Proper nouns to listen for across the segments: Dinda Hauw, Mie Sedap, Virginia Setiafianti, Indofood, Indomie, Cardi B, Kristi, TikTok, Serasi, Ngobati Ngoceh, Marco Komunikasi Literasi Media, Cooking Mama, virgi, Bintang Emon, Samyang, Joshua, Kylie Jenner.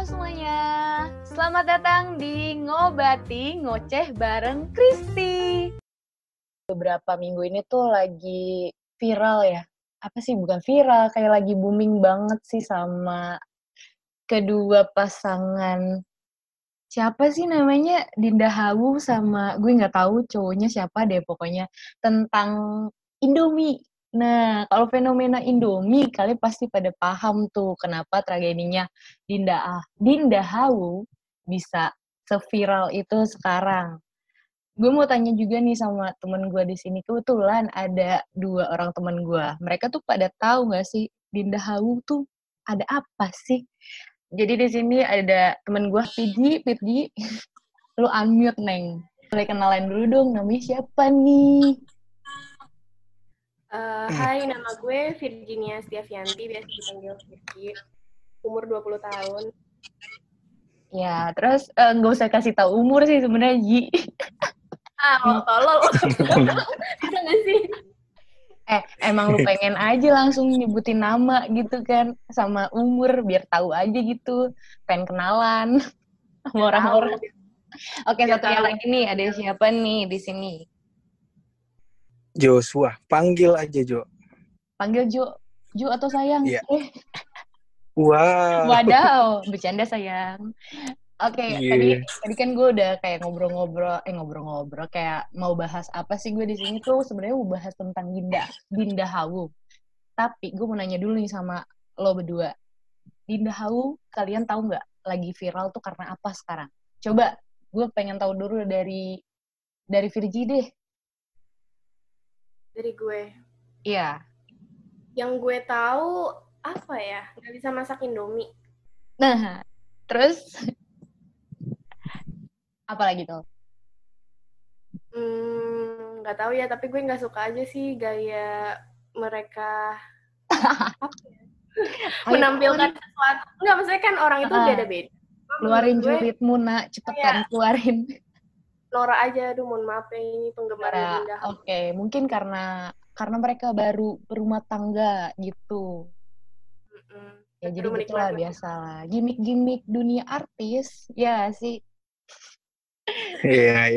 Halo semuanya, selamat datang di Ngobati Ngoceh bareng Kristi. Beberapa minggu ini tuh lagi viral ya, kayak lagi booming banget sih sama kedua pasangan. Siapa sih namanya? Dinda Hauw sama, gue gak tahu cowoknya siapa deh pokoknya, tentang Indomie. Nah, kalau fenomena Indomie, kalian pasti pada paham tuh kenapa tragedinya Dinda Hauw bisa seviral itu sekarang. Gue mau tanya juga nih sama temen gue di sini, kebetulan ada dua orang temen gue. Mereka tuh pada tahu nggak sih Dinda Hauw tuh ada apa sih? Jadi di sini ada temen gue Virgi, lu unmute neng. Boleh kenalan dulu dong, namanya siapa nih? Hai, nama gue Virginia Setiafianti, biasa dipanggil Virgi. Umur 20 tahun. Ya, terus nggak usah kasih tahu umur sih sebenarnya, Ji. Tolol. Bisa nggak sih? Emang lu pengen aja langsung nyebutin nama gitu kan, sama umur, biar tahu aja gitu. Pengen kenalan sama orang-orang. Oke, satunya lagi nih, ada siapa nih di sini? Joshua, panggil aja Jo. Panggil Jo, Jo atau sayang? Yeah. Wow. Wadaw, bercanda sayang. Oke. Tadi kan gue udah kayak ngobrol-ngobrol kayak mau bahas apa sih gue di sini tuh sebenarnya mau bahas tentang Dinda Hauw. Tapi gue mau nanya dulu nih sama lo berdua. Dinda Hauw, kalian tahu nggak lagi viral tuh karena apa sekarang? Coba gue pengen tahu dulu dari Virgi deh. Dari gue. Iya. Yang gue tahu apa ya? Gak bisa masak Indomie. Nah, terus apa lagi tuh? Gak tahu ya, tapi gue gak suka aja sih gaya mereka menampilkan sesuatu. Enggak, maksudnya kan orang itu beda-beda. Keluarin julidmu, nak. Cepetan keluarin. Nora aja, mun maaf ya ini penggemar Dinda Hauw. Oke, mungkin karena mereka baru berumah tangga gitu. Ya jadi gitulah biasalah. Gimik-gimik dunia artis, ya sih. Iya.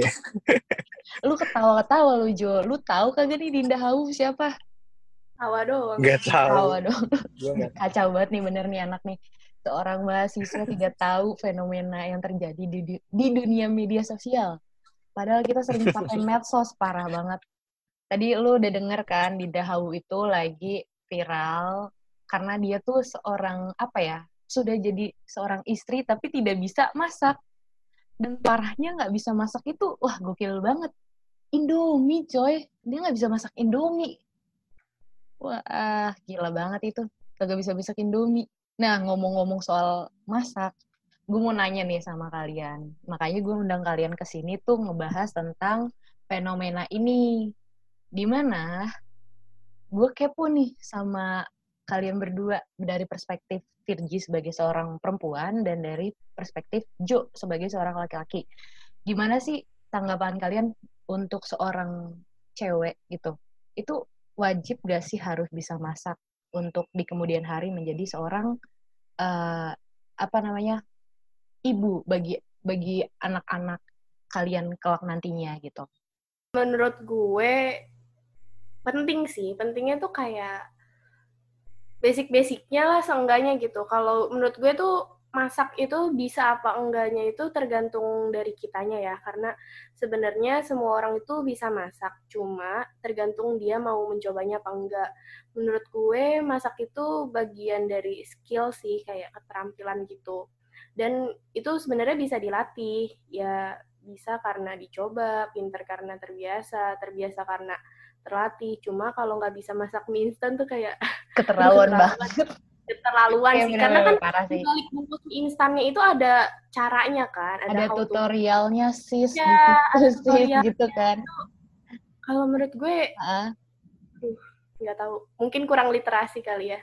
Lu ketawa-ketawa lu Jo, lu tahu kagak nih Dinda Hauw siapa? Hawa doang. Gak tahu. Hawa doang. Kacau banget nih bener nih anak nih. Seorang mahasiswa tidak tahu fenomena yang terjadi di dunia media sosial. Padahal kita sering pakai medsos, parah banget. Tadi lu udah denger kan, Dinda Hauw itu lagi viral karena dia tuh seorang, sudah jadi seorang istri tapi tidak bisa masak. Dan parahnya nggak bisa masak itu, wah gokil banget. Indomie coy, dia nggak bisa masak Indomie. Wah, gila banget itu, kagak bisa masak Indomie. Nah, ngomong-ngomong soal masak, gue mau nanya nih sama kalian. Makanya gue undang kalian ke sini tuh ngebahas tentang fenomena ini. Dimana gue kepo nih sama kalian berdua dari perspektif Virgi sebagai seorang perempuan dan dari perspektif Jo sebagai seorang laki-laki. Gimana sih tanggapan kalian untuk seorang cewek gitu? Itu wajib gak sih harus bisa masak untuk di kemudian hari menjadi seorang ibu bagi anak-anak kalian kelak nantinya gitu. Menurut gue penting sih, pentingnya tuh kayak basic-basicnya lah seenggaknya gitu. Kalau menurut gue tuh masak itu bisa apa enggaknya itu tergantung dari kitanya ya, karena sebenarnya semua orang itu bisa masak, cuma tergantung dia mau mencobanya apa enggak. Menurut gue masak itu bagian dari skill sih, kayak keterampilan gitu. Dan itu sebenarnya bisa dilatih, ya bisa karena dicoba, pinter karena terbiasa karena terlatih. Cuma kalau nggak bisa masak mie instan tuh kayak keterlaluan banget. Keterlaluan sih, karena kan balik bungkus instannya itu ada caranya kan, ada tutorialnya sih gitu kan. Kalau menurut gue nggak tahu, mungkin kurang literasi kali ya.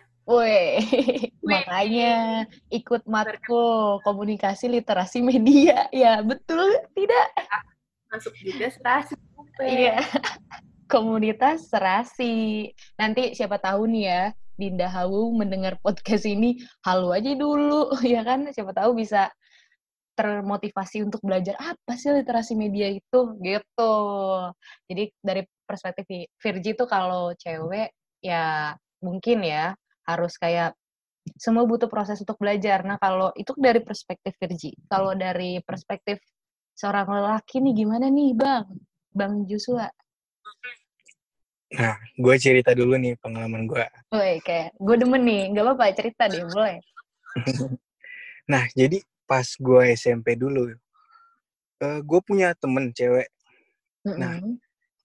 Makanya ikut Marco Komunikasi Literasi Media, ya betul tidak? Masuk juga Serasi. Iya, komunitas Serasi. Nanti siapa tahu nih ya, Dinda Hauw mendengar podcast ini, halu aja dulu, ya kan? Siapa tahu bisa termotivasi untuk belajar apa sih literasi media itu, gitu. Jadi dari perspektif Virgi tuh kalau cewek, ya mungkin ya, harus kayak semua butuh proses untuk belajar. Nah, kalau itu dari perspektif Virgi. Kalau dari perspektif seorang lelaki nih, gimana nih Bang Joshua? Nah, gue cerita dulu nih pengalaman gue. Kayak gue demen nih, gak apa-apa, cerita deh, boleh. Nah, jadi pas gue SMP dulu, gue punya temen cewek. Mm-hmm. Nah,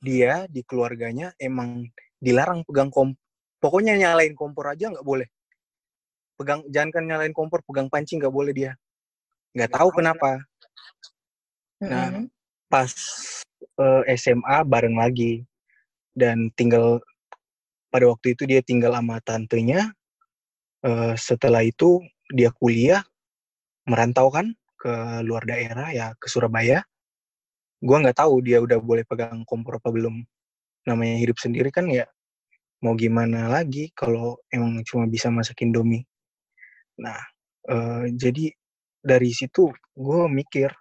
dia di keluarganya emang dilarang pegang kompor. Pokoknya nyalain kompor aja gak boleh. Jangan nyalain kompor, pegang pancing gak boleh dia. Gak tahu kenapa. Mm-hmm. Nah, pas SMA bareng lagi. Dan tinggal, pada waktu itu dia tinggal sama tantenya. Setelah itu dia kuliah, merantau kan ke luar daerah, ya ke Surabaya. Gue gak tahu dia udah boleh pegang kompor apa belum. Namanya hidup sendiri kan ya, mau gimana lagi kalau emang cuma bisa masak Indomie. Nah, jadi dari situ gue mikir,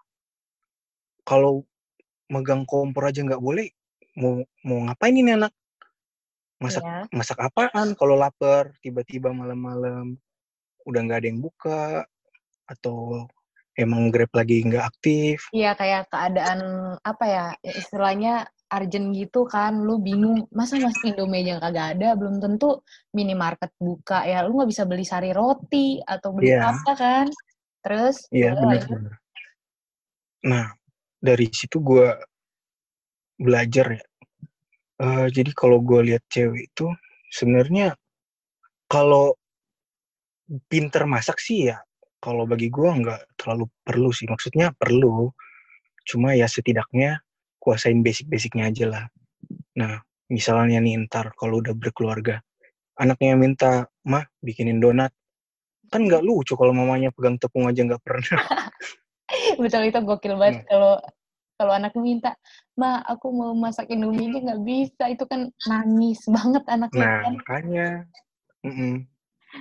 kalau megang kompor aja gak boleh, mau ngapain ini anak? Masak apaan kalau lapar tiba-tiba malam-malam udah nggak ada yang buka atau emang Grab lagi nggak aktif? Iya, kayak keadaan apa ya istilahnya urgent gitu kan, lu bingung masa masih Indomie-nya kagak ada, belum tentu minimarket buka ya, lu nggak bisa beli sari roti atau beli apa kan? Terus? Iya benar. Nah dari situ gue belajar ya. Jadi kalau gue lihat cewek itu sebenarnya kalau pinter masak sih ya, kalau bagi gue nggak terlalu perlu sih. Maksudnya perlu, cuma ya setidaknya kuasain basic-basicnya aja lah. Nah, misalnya nih ntar kalau udah berkeluarga, anaknya minta, "Mah, bikinin donat." Kan nggak lucu kalau mamanya pegang tepung aja nggak pernah. Betul, itu gokil banget Kalau anaknya minta, "Ma, aku mau masak Indomie aja nggak bisa." Itu kan nangis banget anaknya. Nah, kan? Makanya.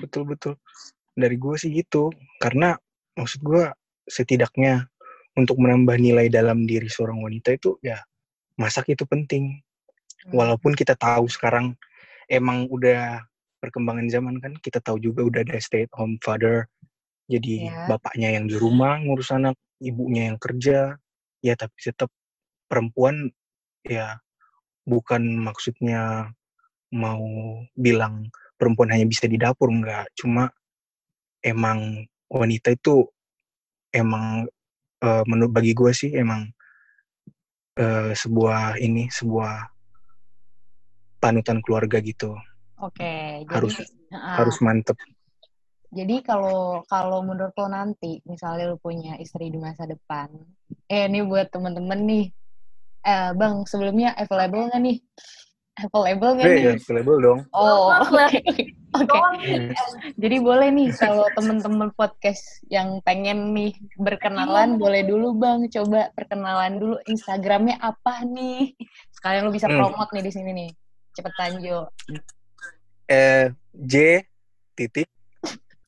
Betul-betul. Dari gue sih gitu. Karena maksud gue setidaknya untuk menambah nilai dalam diri seorang wanita itu ya masak itu penting. Walaupun kita tahu sekarang emang udah perkembangan zaman kan. Kita tahu juga udah ada stay at home father. Jadi bapaknya yang di rumah ngurus anak, ibunya yang kerja. Ya, tapi tetap perempuan ya bukan maksudnya mau bilang perempuan hanya bisa di dapur, enggak. Cuma emang wanita itu emang menurut bagi gue sih emang sebuah panutan keluarga gitu. Oke, harus mantep. Jadi kalau menurut lo nanti, misalnya lo punya istri di masa depan, ini buat temen-temen nih, Bang, sebelumnya available nggak nih? Available dong. Oh, oke. Jadi boleh nih, kalau temen-temen podcast yang pengen nih berkenalan, boleh dulu Bang, coba perkenalan dulu Instagramnya apa nih? Sekalian lo bisa promote nih di sini nih, cepetan Jo.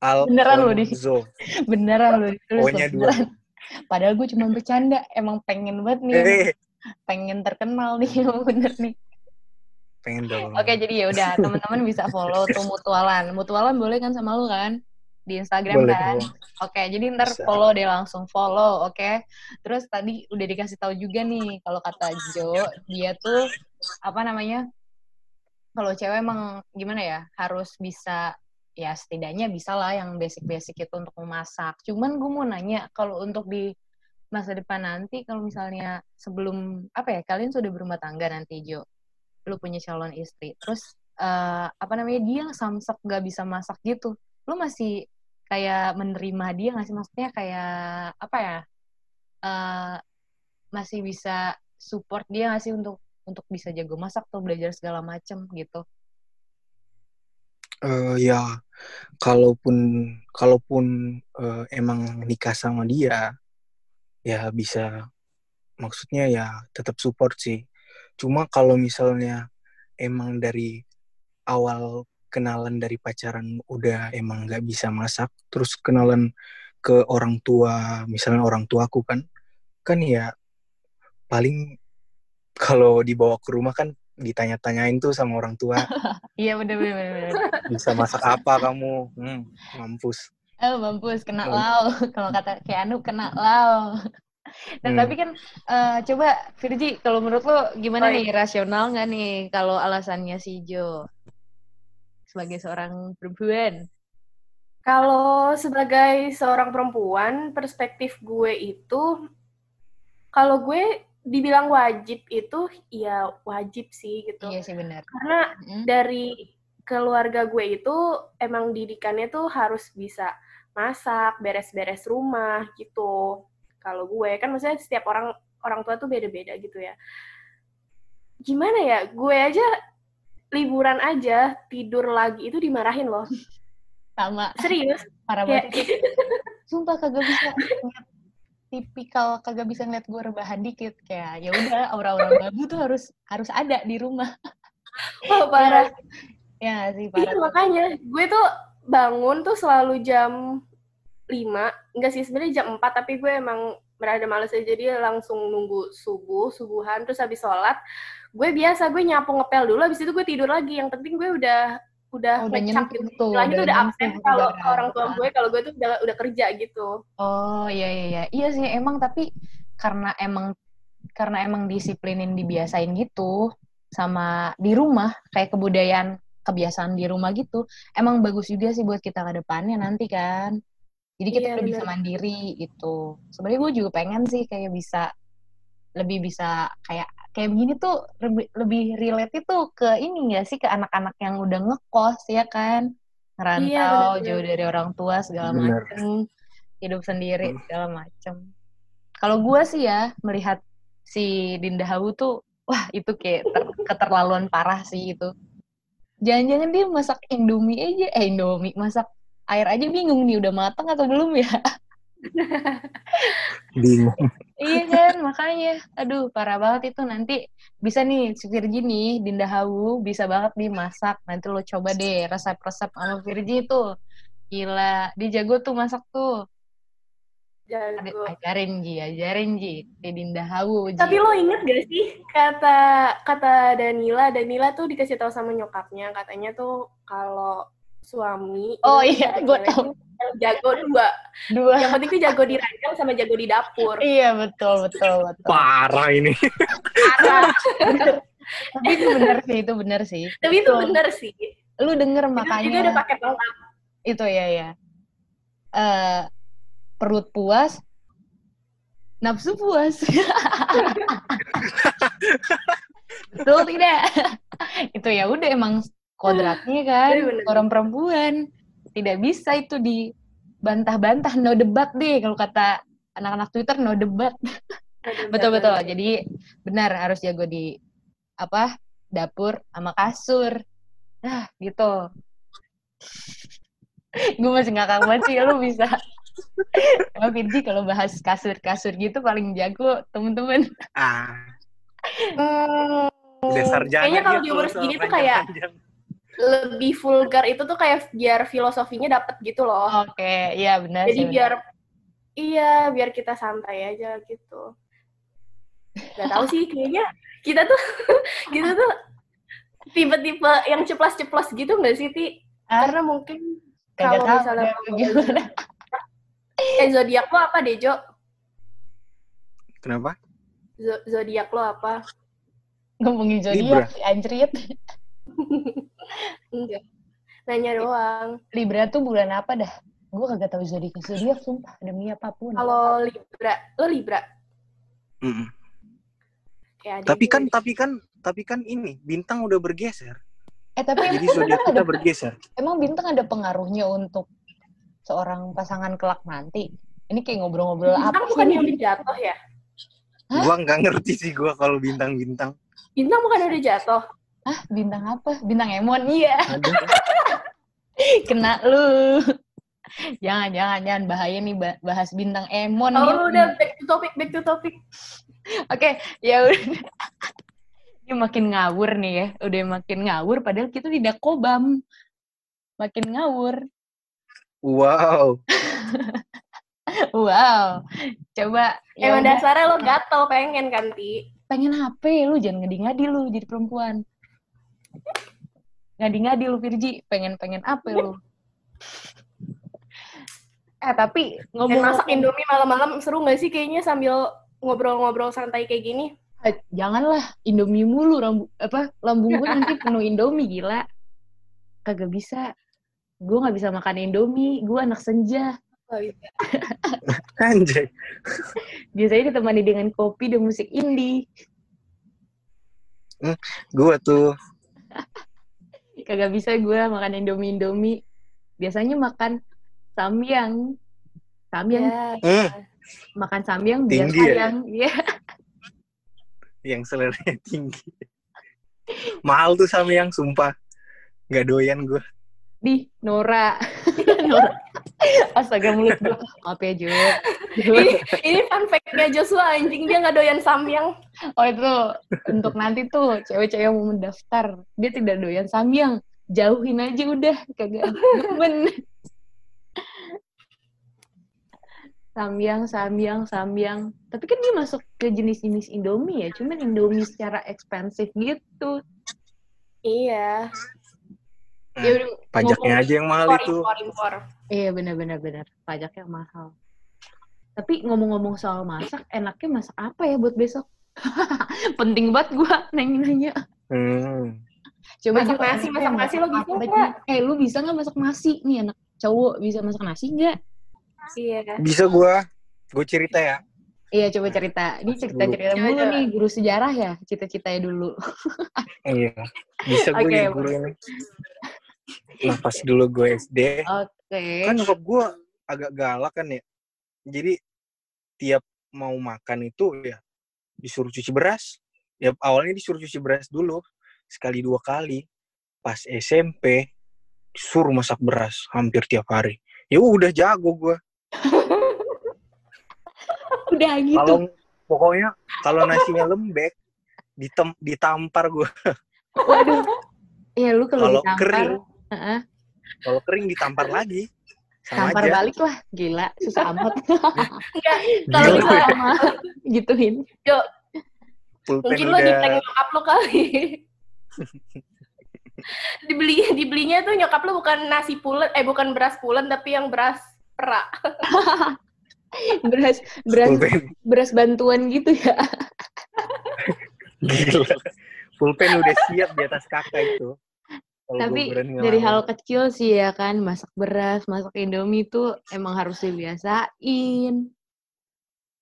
Beneran lo ditulis. O-nya 2. Padahal gue cuma bercanda. Emang pengen banget nih. Pengen terkenal nih. Bener nih. Pengen dong. Oke, jadi ya udah teman-teman bisa follow tuh mutualan. Mutualan boleh kan sama lu kan? Di Instagram boleh, kan? Oke, jadi ntar bisa. Follow deh, langsung follow. Oke. Terus tadi udah dikasih tahu juga nih kalau kata Jo, dia tuh apa namanya? Kalau cewek emang gimana ya? Harus bisa, ya setidaknya bisa lah yang basic-basic itu untuk memasak. Cuman gue mau nanya, kalau untuk di masa depan nanti, kalau misalnya sebelum, kalian sudah berumah tangga nanti Jo, lu punya calon istri, terus, dia samsak gak bisa masak gitu, lu masih kayak menerima dia gak sih? Maksudnya kayak, masih bisa support dia gak sih untuk bisa jago masak atau belajar segala macem gitu? Ya, kalaupun emang nikah sama dia, ya bisa, maksudnya ya tetap support sih. Cuma kalau misalnya emang dari awal kenalan dari pacaran udah emang gak bisa masak, terus kenalan ke orang tua, misalnya orang tuaku kan ya paling kalau dibawa ke rumah kan ditanya-tanyain tuh sama orang tua. Iya bener-bener. Bisa masak apa kamu? Mampus. Mampus, kena lau. Kalau kata kayak Anu, kena lau. Dan tapi kan, coba Virgi, kalau menurut lo gimana nih? Rasional nggak nih kalau alasannya si Jo? Sebagai seorang perempuan. Kalau sebagai seorang perempuan, perspektif gue itu, kalau gue dibilang wajib itu ya wajib sih gitu. Iya sih benar. Karena dari keluarga gue itu emang didikannya tuh harus bisa masak, beres-beres rumah gitu. Kalau gue kan maksudnya setiap orang tua tuh beda-beda gitu ya. Gimana ya? Gue aja liburan aja tidur lagi itu dimarahin loh. Sama. Serius? Parah banget. Ya. Sumpah kagak bisa. Tipikal kagak bisa ngeliat gue rebahan dikit, kayak ya udah aura-aura babu tuh harus ada di rumah. Oh parah. Ya sih parah. Itu makanya gue tuh bangun tuh selalu jam 5, enggak sih sebenarnya jam 4, tapi gue emang merada males aja, jadi langsung nunggu subuhan, terus habis sholat gue nyapu ngepel dulu, habis itu gue tidur lagi. Yang penting gue udah nyentuh gitu. Lagi tuh udah absen kalau orang tua gue, kalau gue tuh udah kerja gitu. Oh iya. Iya sih emang, tapi karena emang disiplinin dibiasain gitu sama di rumah, kayak kebiasaan di rumah gitu. Emang bagus juga sih buat kita ke depannya nanti kan. Jadi kita udah bisa mandiri gitu. Sebenarnya gue juga pengen sih kayak bisa lebih bisa kayak begini tuh lebih relate tuh ke ini nggak sih, ke anak-anak yang udah ngekos ya kan, ngerantau, jauh dari orang tua segala macem, hidup sendiri segala macem. Kalau gue sih ya melihat si Dinda Hauw tuh, wah itu kayak keterlaluan parah sih itu. Jangan-jangan dia masak Indomie aja, masak air aja bingung nih udah matang atau belum ya. Bingung. Iya kan, makanya aduh parah banget itu. Nanti bisa nih si Virgi nih, Dinda Hauw bisa banget nih masak. Nanti lo coba deh resep-resep sama Virgi tuh. Gila, dia jago tuh masak tuh. Jago. Ajarin Ji si Dinda Hauw. Tapi lo inget gak sih kata Danila tuh dikasih tahu sama nyokapnya, katanya tuh kalau suami. Oh iya, gue tahu. Jago dua. Yang penting tuh jago di ranjang sama jago di dapur. Iya betul. Parah ini. Parah. Tapi itu benar sih. Tapi itu benar sih. Lu denger makanya. Itu udah pakai pelengkap. Itu ya. Perut puas, nafsu puas. Betul tidak? Itu ya udah emang kodratnya kan orang perempuan. Tidak bisa itu dibantah-bantah, no debat deh. Kalau kata anak-anak Twitter, no debat. Betul-betul. Jadi benar harus jago di dapur sama kasur. Nah, gitu. Gue masih ngakak banget sih, lu bisa. Sama Virgi kalau bahas kasur-kasur gitu paling jago, temen-temen. Kayaknya kalau di umur segini tuh kayak lebih vulgar itu tuh kayak biar filosofinya dapet gitu loh. Oke, iya benar. Jadi biar kita santai aja gitu. Gak tau sih, kayaknya kita tuh tipe-tipe yang ceplas-ceplos gitu nggak sih, Ti? Karena mungkin kalau misalnya zodiak lo apa deh, Jo? Kenapa? Zodiak lo apa? Ngomongin zodiak, anjrit. Enggak, nanya doang. Libra tuh bulan apa dah? Gue kagak tahu zodiak, sumpah demi apapun. Kalau Libra, lo Libra. Ya, tapi kan ini bintang udah bergeser. Tapi jadi zodiak kita bergeser. Emang bintang ada pengaruhnya untuk seorang pasangan kelak nanti? Ini kayak ngobrol-ngobrol bintang apa? Bukan yang udah jatuh ya? Gue nggak ngerti sih gue kalau bintang. Bintang bukan udah jatuh. Bintang apa? Bintang Emon, iya. Kena lu. Jangan. Bahaya nih bahas bintang Emon. Oh, udah, back to topic. Oke, ya udah. Ini makin ngawur nih ya. Udah makin ngawur, padahal kita tidak kobam. makin ngawur. Wow. Wow. Coba. Emang dasarnya lo gatel pengen kan, Ti? Pengen HP, lu jangan ngadi-ngadi lu jadi perempuan. Ngadi-ngadi lu, Virgi. Pengen-pengen apa lu? Tapi masak Indomie malam-malam seru gak sih kayaknya sambil ngobrol-ngobrol santai kayak gini? Janganlah, Indomie mulu. Lambung gue nanti penuh Indomie, gila. Kagak bisa. Gue gak bisa makan Indomie, gue anak senja. Oh, iya. Anjay. Biasanya ditemani dengan kopi dan musik indie. Gue tuh kagak bisa gue makan Indomie. Biasanya makan samyang. Yeah. Makan samyang biar sayang. Ya? Yeah. Yang seleranya tinggi. Mahal tuh samyang, sumpah. Gak doyan gue. Di Nora. Nora. Astaga, mulut gue. Maaf ya, Jo. Ini fun fact-nya Joshua, anjing, dia gak doyan samyang. Oh, itu untuk nanti tuh cewek-cewek yang mau mendaftar, dia tidak doyan samyang. Jauhin aja udah, kagak demen. Samyang. Tapi kan dia masuk ke jenis-jenis Indomie ya, cuman Indomie secara ekspensif gitu. Iya. Ya, pajaknya aja yang mahal itu. Impor. Iya, benar. Pajaknya mahal. Tapi ngomong-ngomong soal masak, enaknya masak apa ya buat besok? Penting banget gue nanya. Coba masak nasi lo bisa nggak? Lu bisa nggak masak nasi? Nih anak cowok bisa masak nasi nggak? Iya kan? Bisa gue cerita ya. Iya, coba cerita. Ini cerita-cerita dulu nih, guru sejarah ya, cita-citanya dulu. Iya, bisa gue okay, guru ini. Nah, pas dulu gue SD, okay. Kan nyokap gue agak galak kan ya. Jadi, tiap mau makan itu ya disuruh cuci beras. Ya, awalnya disuruh cuci beras dulu, sekali dua kali. Pas SMP, disuruh masak beras hampir tiap hari. Ya udah jago gue. Udah gitu. Kalau pokoknya kalau nasinya lembek ditampar gue. Waduh. Ya lu kalau ditampar. Kering, kalau kering ditampar lagi. Sama tampar aja. Balik lah, gila, susah amat. Enggak, kalau sama gituin. Yo. Mungkin lo ditengok nyokap lo kali. Dibelinya tuh nyokap lo bukan nasi pulen, bukan beras pulen tapi yang beras perak. beras bantuan gitu ya. Gila. Pulpen udah siap di atas kakak itu. Kalo tapi dari hal kecil sih ya kan, masak beras, masak Indomie itu emang harus dibiasain.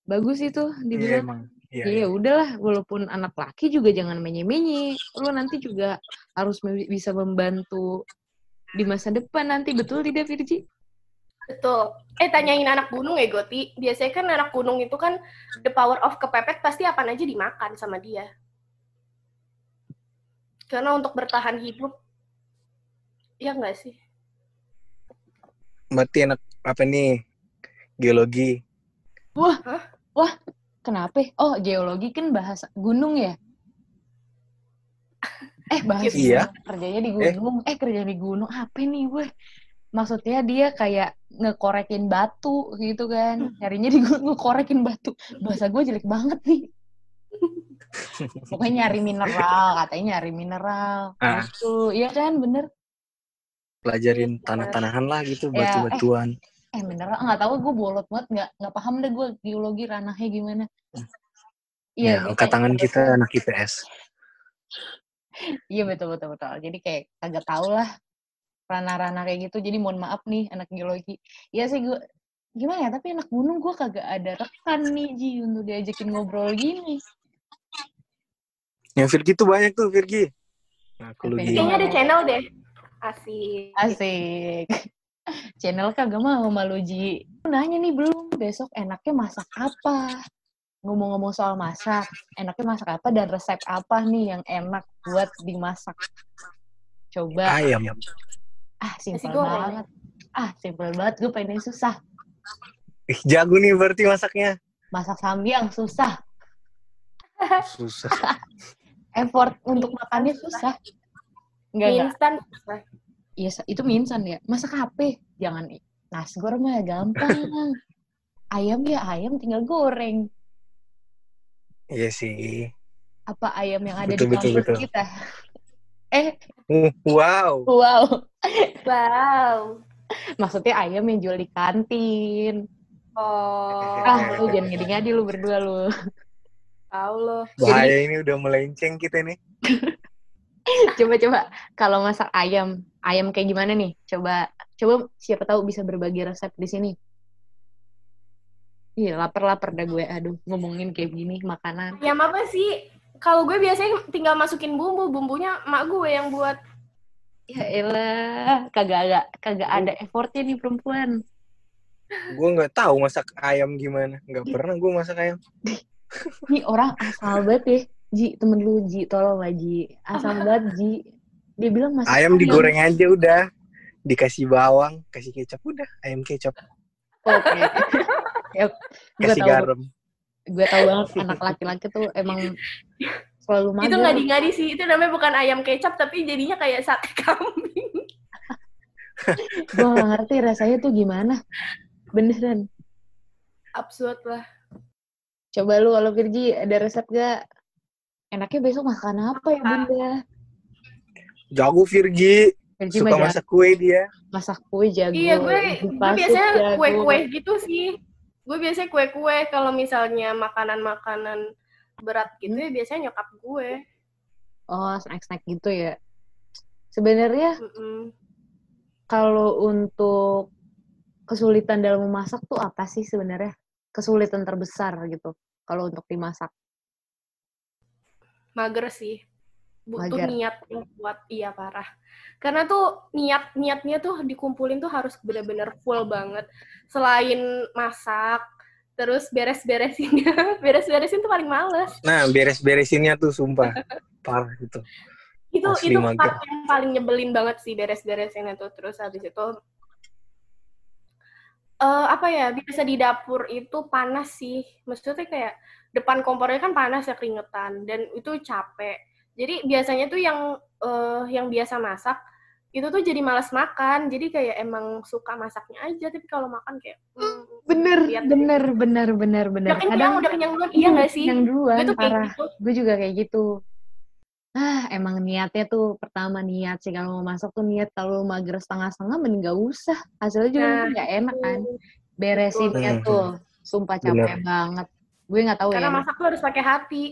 Bagus itu dibilang. Iya, udahlah, walaupun anak laki juga jangan menye-menye. Lu nanti juga harus bisa membantu di masa depan nanti, betul tidak, Virgi? Betul. Tanyain anak gunung ya, Goti. Biasanya kan anak gunung itu kan the power of kepepet, pasti apaan aja dimakan sama dia. Karena untuk bertahan hidup, ya nggak sih? Berarti anak apa nih? Geologi. Wah, kenapa? Oh, geologi kan bahasa gunung ya? Bahasa iya. Kerjanya di gunung. Kerjanya di gunung. Apa nih, gue? Maksudnya dia kayak ngekorekin batu gitu kan. Nyarinya di gunung, ngekorekin batu. Bahasa gue jelek banget nih. Pokoknya nyari mineral, Gitu, iya kan, bener. Pelajarin tanah-tanahan lah gitu, batu-batuan. Mineral, nggak tahu gue bolot banget, nggak paham deh gue geologi ranahnya gimana. Iya, angkat tangan kita anak IPS. Iya, betul. Jadi kayak agak tau lah ranah-ranah kayak gitu, jadi mohon maaf nih anak geologi. Iya sih gue, gimana ya, tapi anak gunung gue kagak ada rekan nih, Ji, untuk diajakin ngobrol gini. Yang Virgi tuh banyak tuh, Virgi. Nah, kayaknya ada channel deh. Asik. Channel kagak mau malu, Ji. Nanya nih belum, besok enaknya masak apa? Ngomong-ngomong soal masak, enaknya masak apa dan resep apa nih yang enak buat dimasak? Coba. Ayam. Simpel banget. Gue pengen susah. Jago nih berarti masaknya. Masak samyang susah. Effort untuk makannya susah. Mie instan susah. ya itu minsan ya, masak HP jangan nasi goreng mah gampang. Ayam ya ayam tinggal goreng. Iya sih. Apa ayam yang ada betul, di kampus betul. Kita? Wow. Wow. Wow. Maksudnya ayam yang jual di kantin. Oh. Ah, lu jangan ngadi-ngadi lu berdua lu. Tahu lo. Bahaya ini udah melenceng kita nih. Coba-coba kalau masak ayam, ayam kayak gimana nih? Coba siapa tahu bisa berbagi resep di sini. Iya, lapar-lapar dah gue. Aduh, ngomongin kayak gini makanan. Ayam apa sih? Kalau gue biasanya tinggal masukin bumbu, bumbunya mak gue yang buat. Ya elah, kagak ada effortnya nih perempuan. Gue nggak tahu masak ayam gimana, nggak pernah gue masak ayam. Ini orang asal banget ya, Ji, temen lu Ji, tolong lah Ji, asal banget Ji. Dia bilang masak ayam digoreng aja udah, dikasih bawang, kasih kecap udah, ayam kecap. Oke. Yep. Kasih garam. Gue tau banget anak laki-laki tuh emang selalu mager. Itu ngadi-ngadi sih, itu namanya bukan ayam kecap tapi jadinya kayak sate kambing. Gue gak ngerti rasanya tuh gimana. Beneran. Absurd lah. Coba lu kalau Virgi ada resep gak? Enaknya besok makan apa ya Bunda? Jago Virgi. Suka masak kue dia. Masak kue jago. Iya gue biasanya kue-kue gitu sih. Gue biasanya kue-kue, kalau misalnya makanan-makanan berat gitu ya biasanya nyokap gue. Oh, snack-snack gitu ya. Sebenarnya kalau untuk kesulitan dalam memasak tuh apa sih sebenarnya? Kesulitan terbesar gitu kalau untuk dimasak. Mager sih. Butuh niat yang kuat, iya parah. Karena tuh niatnya tuh dikumpulin tuh harus benar-benar full banget. Selain masak, terus beres-beresinnya, beres-beresin tuh paling males. Nah, beres-beresinnya tuh sumpah parah gitu. Itu part yang paling nyebelin banget sih beres-beresinnya tuh. Terus habis itu apa ya, biasa di dapur itu panas sih. Maksudnya kayak depan kompornya kan panas ya, keringetan, dan itu capek. Jadi biasanya tuh yang biasa masak itu tuh jadi malas makan. Jadi kayak emang suka masaknya aja, tapi kalau makan kayak bener. Udah kenyang, kadang udah kenyang duluan, iya nggak sih? Kenyang duluan, gue tuh kayak parah. Gitu. Gue juga kayak gitu. Ah, emang niatnya tuh pertama niat sih kalau mau masak tuh niat. Kalau mager setengah-setengah mending nggak usah. Hasilnya juga nggak enak kan. Beresinnya tuh, sumpah capek banget. Gue nggak tahu karena ya. Karena masak tuh harus pakai hati,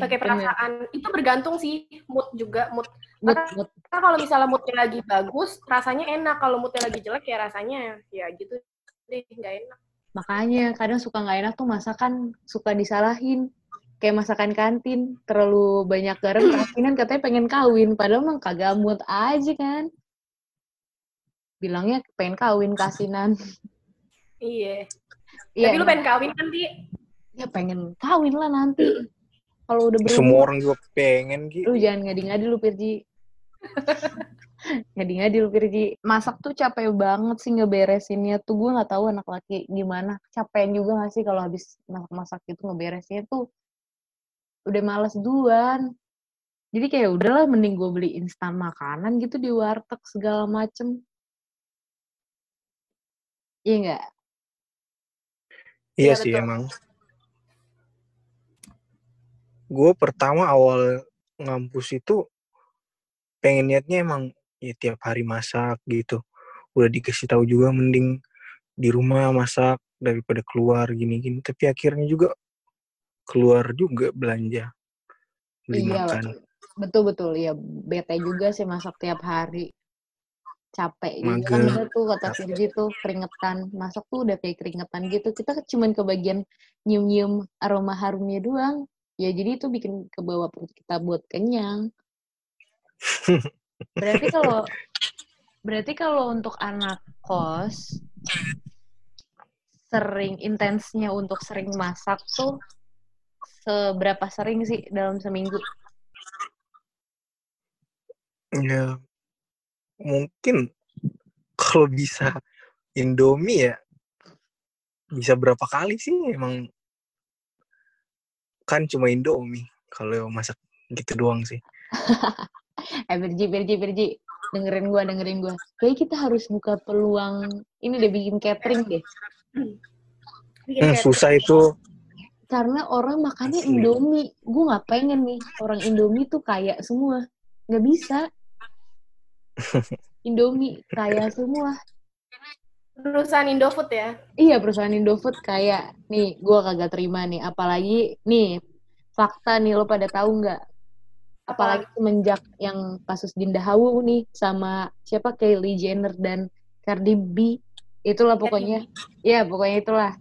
pakai perasaan. Bener. Itu bergantung sih mood juga, mood. Karena kalau misalnya moodnya lagi bagus, rasanya enak. Kalau moodnya lagi jelek ya rasanya ya gitu deh, nggak enak. Makanya kadang suka nggak enak tuh masakan, suka disalahin. Kayak masakan kantin terlalu banyak garam, kantinan katanya pengen kawin, padahal emang kagak mood aja kan. Bilangnya pengen kawin kasinan. Iya. Yeah. Tapi lu pengen kawin kan, Di? Ya pengen kawin lah nanti. Kalau udah berumur. Semua orang juga pengen gitu. Lu jangan ngadi-ngadi lu Virgi. Ngadi-ngadi lu Virgi. Masak tuh capek banget sih ngeberesinnya tuh. Gue nggak tahu anak laki gimana. Capean juga nggak sih kalau habis masak-masak gitu ngeberesinnya tuh. Udah malas duluan. Jadi kayak udahlah mending gue beli instan makanan gitu di warteg segala macem. Iya nggak? Iya ya, sih betul. Emang. Gue pertama awal ngampus itu pengen niatnya emang ya tiap hari masak gitu. Udah dikasih tahu juga mending di rumah masak daripada keluar gini-gini. Tapi akhirnya juga keluar juga belanja. Beli makan. Betul-betul ya, bete juga sih masak tiap hari. Capek juga kan bener tuh kata Virgi tuh, keringetan. Masak tuh udah kayak keringetan gitu. Kita cuman kebagian nyium-nyium aroma harumnya doang. Ya jadi itu bikin kebawa perut kita buat kenyang. Berarti kalau untuk anak kos sering intensnya untuk sering masak tuh seberapa sering sih dalam seminggu? Ya mungkin kalau bisa Indomie ya bisa berapa kali sih emang. Kan cuma Indomie kalau masak gitu doang sih. Virgi, dengerin gue. Kayaknya kita harus buka peluang ini deh, bikin catering deh. Susah itu. Karena orang makannya Indomie. Gue nggak pengen nih orang Indomie tuh kaya semua. Nggak bisa. Indomie kaya semua. Perusahaan Indofood ya? Iya, perusahaan Indofood kaya. Nih, gue kagak terima nih. Apalagi nih fakta nih, lo pada tahu nggak? Apalagi semenjak yang kasus Dinda Hauw nih sama siapa Kylie Jenner dan Cardi B, itulah pokoknya. Ya pokoknya itulah.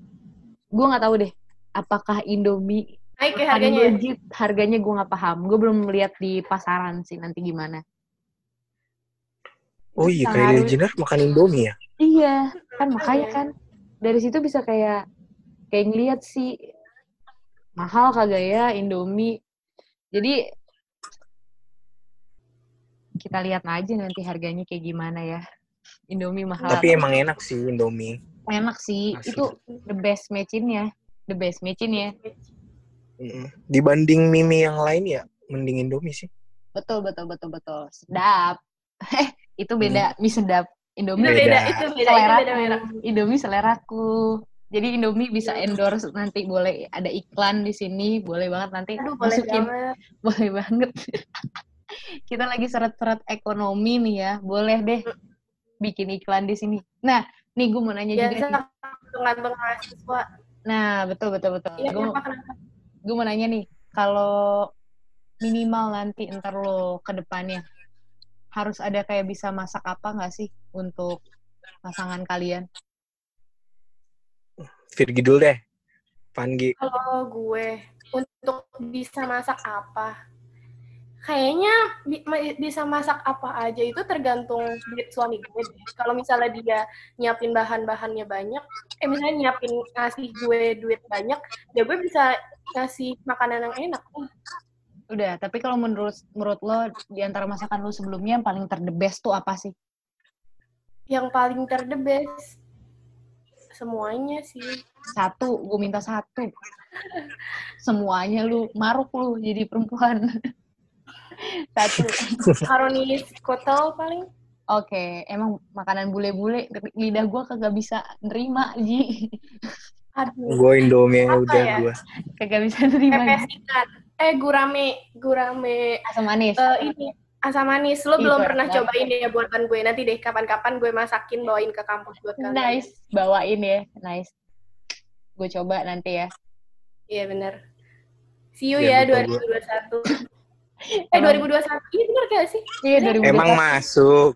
Gue nggak tahu deh. Apakah Indomie naik ya harganya? Legit, harganya gue nggak paham. Gue belum melihat di pasaran sih nanti gimana. Oh iya, Kylie Jenner makan Indomie ya? Iya, kan makanya kan dari situ bisa kayak ngeliat sih mahal kagak ya Indomie. Jadi kita lihat aja nanti harganya kayak gimana ya. Indomie mahal. Tapi emang enak sih Indomie. Enak sih, masih. Itu the best match-in ya. Dibanding mie yang lain ya, mending Indomie sih. Betul. Sedap. Itu beda, mie sedap. Indomie beda. Indomie seleraku. Jadi Indomie bisa endorse nanti, boleh ada iklan di sini, boleh banget nanti. Aduh, masukin. Boleh banget. Kita lagi seret-seret ekonomi nih ya. Boleh deh bikin iklan di sini. Nah, nih gue mau nanya juga. Gantung mahasiswa. Nah, betul. Ya, gue mau nanya nih, kalau minimal nanti ntar lo ke depannya, harus ada kayak bisa masak apa nggak sih untuk pasangan kalian? Virgi dulu deh, Panggi. Kalau gue, untuk bisa masak apa? Kayaknya bisa masak apa aja itu tergantung suami gue. Kalau misalnya dia nyiapin bahan-bahannya banyak, misalnya ngasih gue duit banyak, ya gue bisa ngasih makanan yang enak. Udah, tapi kalau menurut lo, di antara masakan lo sebelumnya yang paling terdebes tuh apa sih? Yang paling terdebes? Semuanya sih. Satu, gue minta satu. Semuanya lu, maruk lu jadi perempuan. Satu makaroni kotel paling. Oke, emang makanan bule-bule lidah gue kagak bisa nerima, Ji. Aduh. Gue Indomie udah ya? Gue kagak bisa nerima. Pepesikan. Gurame. Asam manis. Ini asam manis. Lo belum pernah cobain ya buatan gue. Nanti deh kapan-kapan gue masakin bawain ke kampus buat kalian. Nice, bawain ya. Nice. Gue coba nanti ya. Iya benar. See you ya 2021. 2021, ini benar gak sih? Iya, 2021. Emang masuk.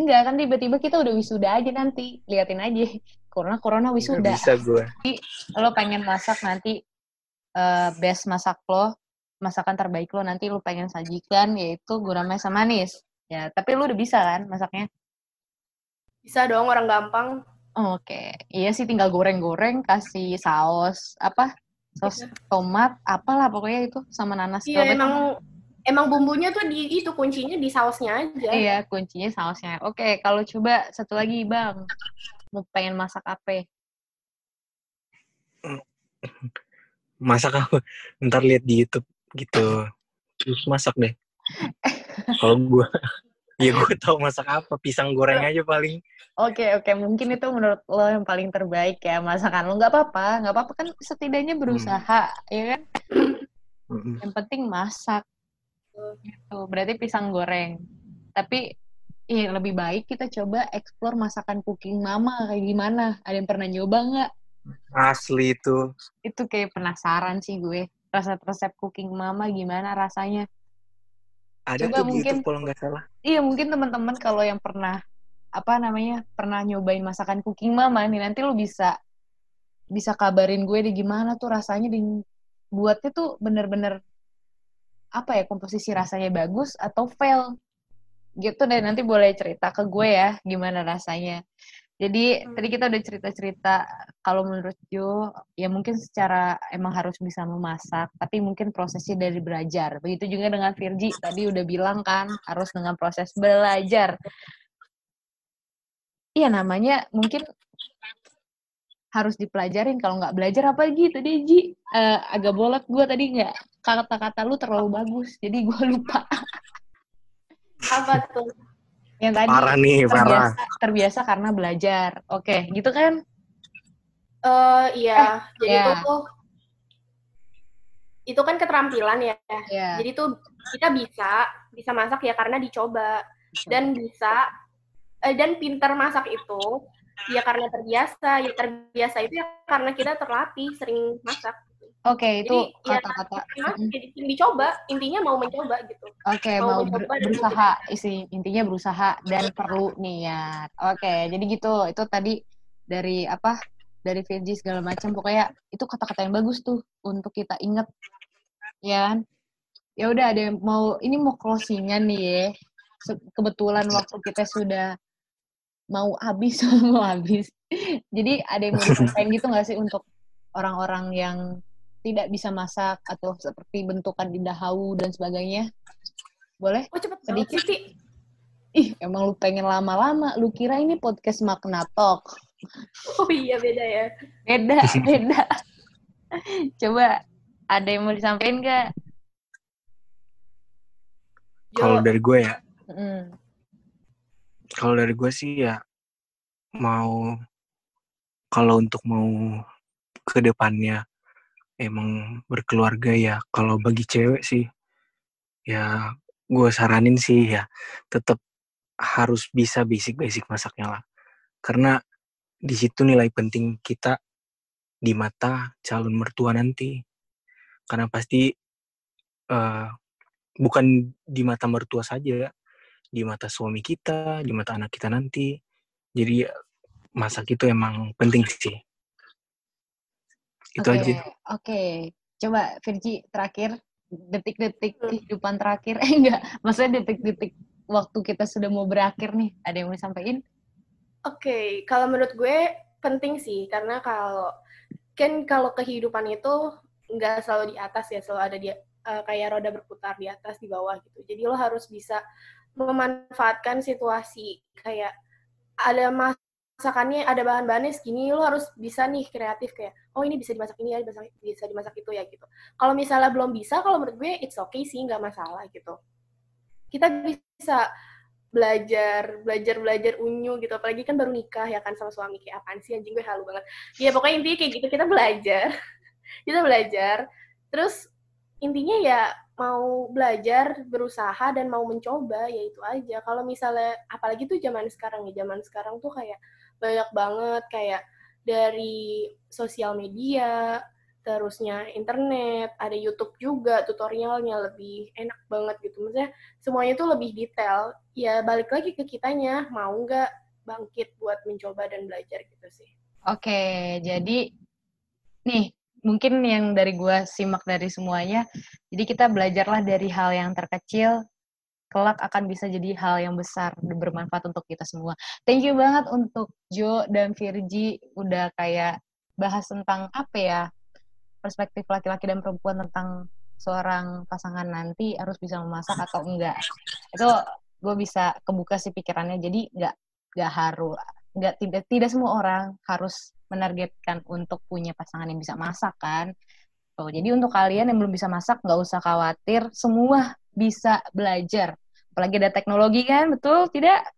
Enggak, kan tiba-tiba kita udah wisuda aja nanti. Liatin aja. Corona wisuda. Gak bisa gue. Jadi, lo pengen masak nanti best masak lo, masakan terbaik lo nanti lo pengen sajikan, yaitu gurame sama manis. Ya, tapi lo udah bisa kan masaknya? Bisa dong, orang gampang. Oke. Iya sih, tinggal goreng-goreng, kasih saus, saus tomat, apalah pokoknya itu, sama nanas. Iya, emang bumbunya tuh kuncinya di sausnya aja. Iya, kuncinya sausnya. Oke, kalau coba satu lagi, Bang. Mau pengen masak apa? Masak apa? Ntar lihat di YouTube gitu. Terus masak deh. Kalau gue, ya gue tau masak apa. Pisang goreng aja paling. Oke. Mungkin itu menurut lo yang paling terbaik ya masakan lo. Nggak apa-apa kan setidaknya berusaha, ya kan? Yang penting masak. Gitu. Berarti pisang goreng. Tapi ya lebih baik kita coba eksplor masakan Cooking Mama kayak gimana? Ada yang pernah nyoba nggak? Asli itu. Itu kayak penasaran sih gue. Resep-resep Cooking Mama gimana rasanya? Ada coba tuh mungkin, YouTube kalau nggak salah. Iya, mungkin teman-teman kalau yang pernah pernah nyobain masakan Cooking Mama nih, nanti lu bisa kabarin gue deh gimana tuh rasanya, buatnya tuh bener-bener komposisi rasanya bagus atau fail gitu deh, nanti boleh cerita ke gue ya gimana rasanya. Jadi tadi kita udah cerita-cerita, kalau menurut Jo ya mungkin secara emang harus bisa memasak, tapi mungkin prosesnya dari belajar. Begitu juga dengan Virgi, tadi udah bilang kan harus dengan proses belajar. Iya, namanya mungkin harus dipelajarin. Kalau nggak belajar, apalagi tadi, Ji? Agak bolak gue tadi nggak. Kata-kata lu terlalu bagus, jadi gue lupa. Apa tuh? Yang tadi parah. Terbiasa karena belajar. Oke, gitu kan? Iya. Jadi itu kan keterampilan ya. Yeah. Jadi tuh kita bisa masak ya karena dicoba dan bisa dan pintar masak itu ya karena terbiasa. Ya terbiasa itu ya karena kita terlatih sering masak. Oke, itu kata-kata. Jadi dicoba, intinya mau mencoba gitu. Oke, mau berusaha, intinya berusaha dan perlu niat. Oke, jadi gitu. Itu tadi dari Virgi segala macam, pokoknya itu kata-kata yang bagus tuh untuk kita ingat. Ya. Ya udah, ada yang mau closingan nih ya. Kebetulan waktu kita sudah mau habis. Jadi ada yang mau disampaikan gitu enggak sih untuk orang-orang yang tidak bisa masak atau seperti bentukan Dinda Hauw dan sebagainya? Boleh? Oh, cepet sedikit. Ih, emang lu pengen lama-lama. Lu kira ini podcast Makna Talk. Oh iya, beda ya. Beda. Coba, ada yang mau disampaikan gak? Kalau dari gue ya? Kalau dari gue sih ya, kalau untuk ke depannya emang berkeluarga ya, kalau bagi cewek sih ya gue saranin sih ya tetap harus bisa basic masaknya lah, karena di situ nilai penting kita di mata calon mertua nanti, karena pasti bukan di mata mertua saja, di mata suami kita, di mata anak kita nanti. Jadi masak itu emang penting sih. Itu aja. Oke. Coba Virgi terakhir, detik-detik kehidupan terakhir. Enggak, maksudnya detik-detik waktu kita sudah mau berakhir nih. Ada yang mau disampaikan? Oke, kalau menurut gue penting sih, karena kalau kehidupan itu enggak selalu di atas ya, selalu ada kayak roda berputar di atas, di bawah gitu. Jadi lo harus bisa memanfaatkan situasi, kayak ada masakannya, ada bahan-bahannya segini, lo harus bisa nih kreatif kayak, oh ini bisa dimasak ini ya, bisa dimasak itu ya gitu. Kalau misalnya belum bisa, kalau menurut gue it's okay sih, nggak masalah gitu. Kita bisa belajar unyu gitu, apalagi kan baru nikah ya kan sama suami, kayak apaan sih anjing gue halu banget. Ya pokoknya intinya kayak gitu, kita belajar. Terus intinya ya mau belajar, berusaha dan mau mencoba, ya itu aja. Kalau misalnya apalagi tuh zaman sekarang tuh kayak banyak banget kayak dari sosial media, terusnya internet, ada YouTube juga, tutorialnya lebih enak banget gitu. Maksudnya semuanya tuh lebih detail. Ya balik lagi ke kitanya, mau nggak bangkit buat mencoba dan belajar gitu sih. Oke, jadi nih mungkin yang dari gue simak dari semuanya, jadi kita belajarlah dari hal yang terkecil, kelak akan bisa jadi hal yang besar dan bermanfaat untuk kita semua. Thank you banget untuk Jo dan Virgi udah kayak bahas tentang apa ya, perspektif laki-laki dan perempuan tentang seorang pasangan nanti harus bisa memasak atau enggak. Itu gue bisa kebuka sih pikirannya. Jadi tidak semua orang harus menargetkan untuk punya pasangan yang bisa masak kan. So, jadi untuk kalian yang belum bisa masak nggak usah khawatir, semua bisa belajar. Apalagi ada teknologi kan, betul tidak?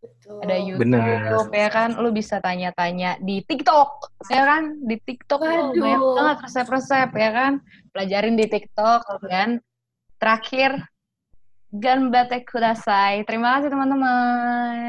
Betul. Ada YouTube ya kan, lu bisa tanya-tanya di TikTok ya kan, kan banyak banget resep-resep ya kan, pelajarin di TikTok kan. Terakhir, ganbatte kudasai. Terima kasih teman-teman.